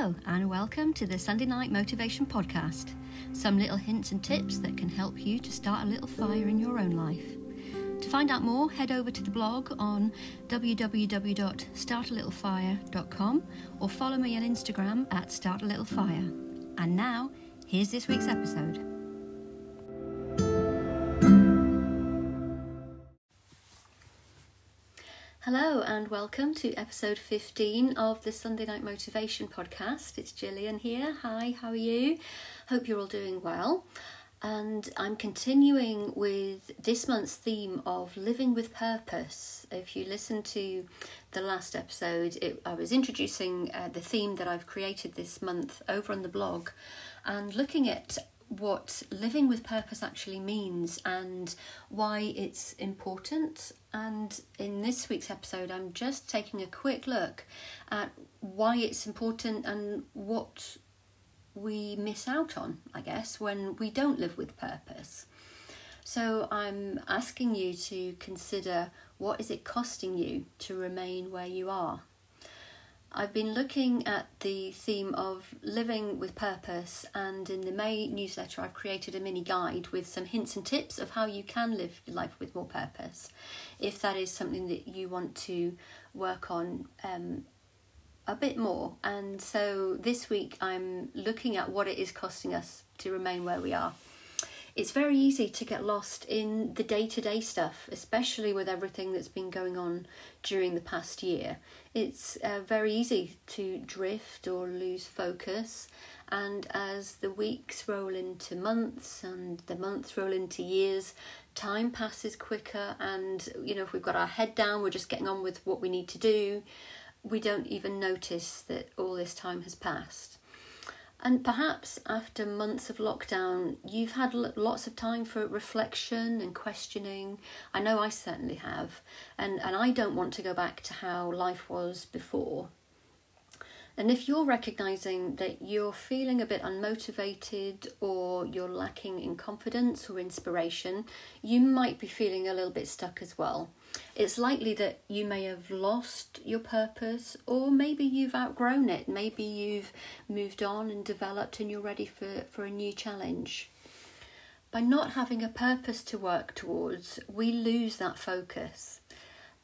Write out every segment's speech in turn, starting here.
Hello and welcome to the Sunday Night Motivation Podcast. Some little hints and tips that can help you to start a little fire in your own life. To find out more, head over to the blog on www.startalittlefire.com or follow me on Instagram at startalittlefire. And now, here's this week's episode. Hello and welcome to episode 15 of the Sunday Night Motivation Podcast. It's Gillian here. Hi, how are you? Hope you're all doing well. And I'm continuing with this month's theme of living with purpose. If you listen to the last episode, I was introducing the theme that I've created this month over on the blog and looking at what living with purpose actually means and why it's important. And in this week's episode, I'm just taking a quick look at why it's important and what we miss out on, I guess, when we don't live with purpose. So I'm asking you to consider, what is it costing you to remain where you are? I've been looking at the theme of living with purpose, and in the May newsletter I've created a mini guide with some hints and tips of how you can live your life with more purpose, if that is something that you want to work on a bit more. And so this week I'm looking at what it is costing us to remain where we are. It's very easy to get lost in the day-to-day stuff, especially with everything that's been going on during the past year. It's very easy to drift or lose focus. And as the weeks roll into months and the months roll into years, time passes quicker. And, you know, if we've got our head down, we're just getting on with what we need to do. We don't even notice that all this time has passed. And perhaps after months of lockdown, you've had lots of time for reflection and questioning. I know I certainly have. And I don't want to go back to how life was before. And if you're recognising that you're feeling a bit unmotivated or you're lacking in confidence or inspiration, you might be feeling a little bit stuck as well. It's likely that you may have lost your purpose, or maybe you've outgrown it. Maybe you've moved on and developed and you're ready for a new challenge. By not having a purpose to work towards, we lose that focus.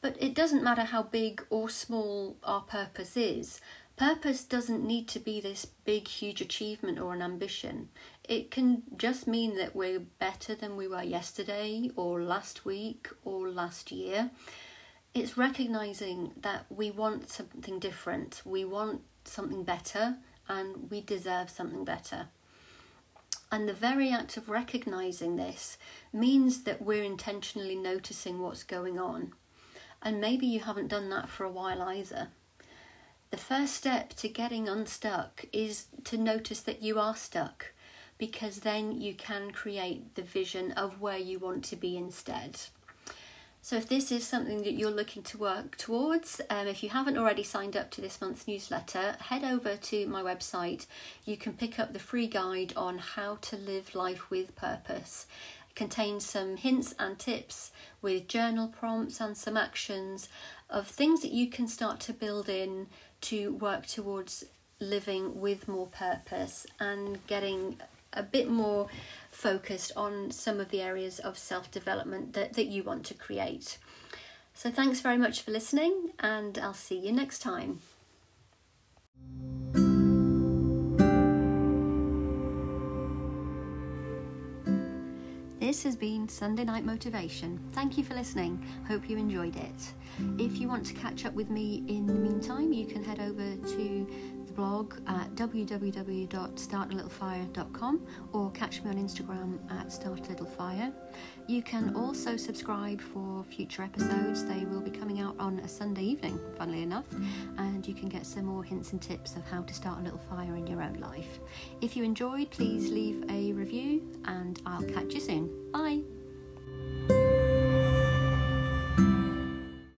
But it doesn't matter how big or small our purpose is. Purpose doesn't need to be this big, huge achievement or an ambition. It can just mean that we're better than we were yesterday or last week or last year. It's recognising that we want something different, we want something better, and we deserve something better. And the very act of recognising this means that we're intentionally noticing what's going on. And maybe you haven't done that for a while either. The first step to getting unstuck is to notice that you are stuck, because then you can create the vision of where you want to be instead. So if this is something that you're looking to work towards, if you haven't already signed up to this month's newsletter, head over to my website. You can pick up the free guide on how to live life with purpose. It contains some hints and tips with journal prompts and some actions of things that you can start to build in to work towards living with more purpose and getting a bit more focused on some of the areas of self-development that you want to create. So thanks very much for listening, and I'll see you next time. This has been Sunday Night Motivation. Thank you for listening. Hope you enjoyed it. If you want to catch up with me in the meantime, you can head over to the blog at www.startalittlefire.com or catch me on Instagram at startalittlefire. You can also subscribe for future episodes. They will be coming out on a Sunday evening, funnily enough, and you can get some more hints and tips of how to start a little fire in your own life. If you enjoyed, please leave a review and I'll catch you soon. Bye.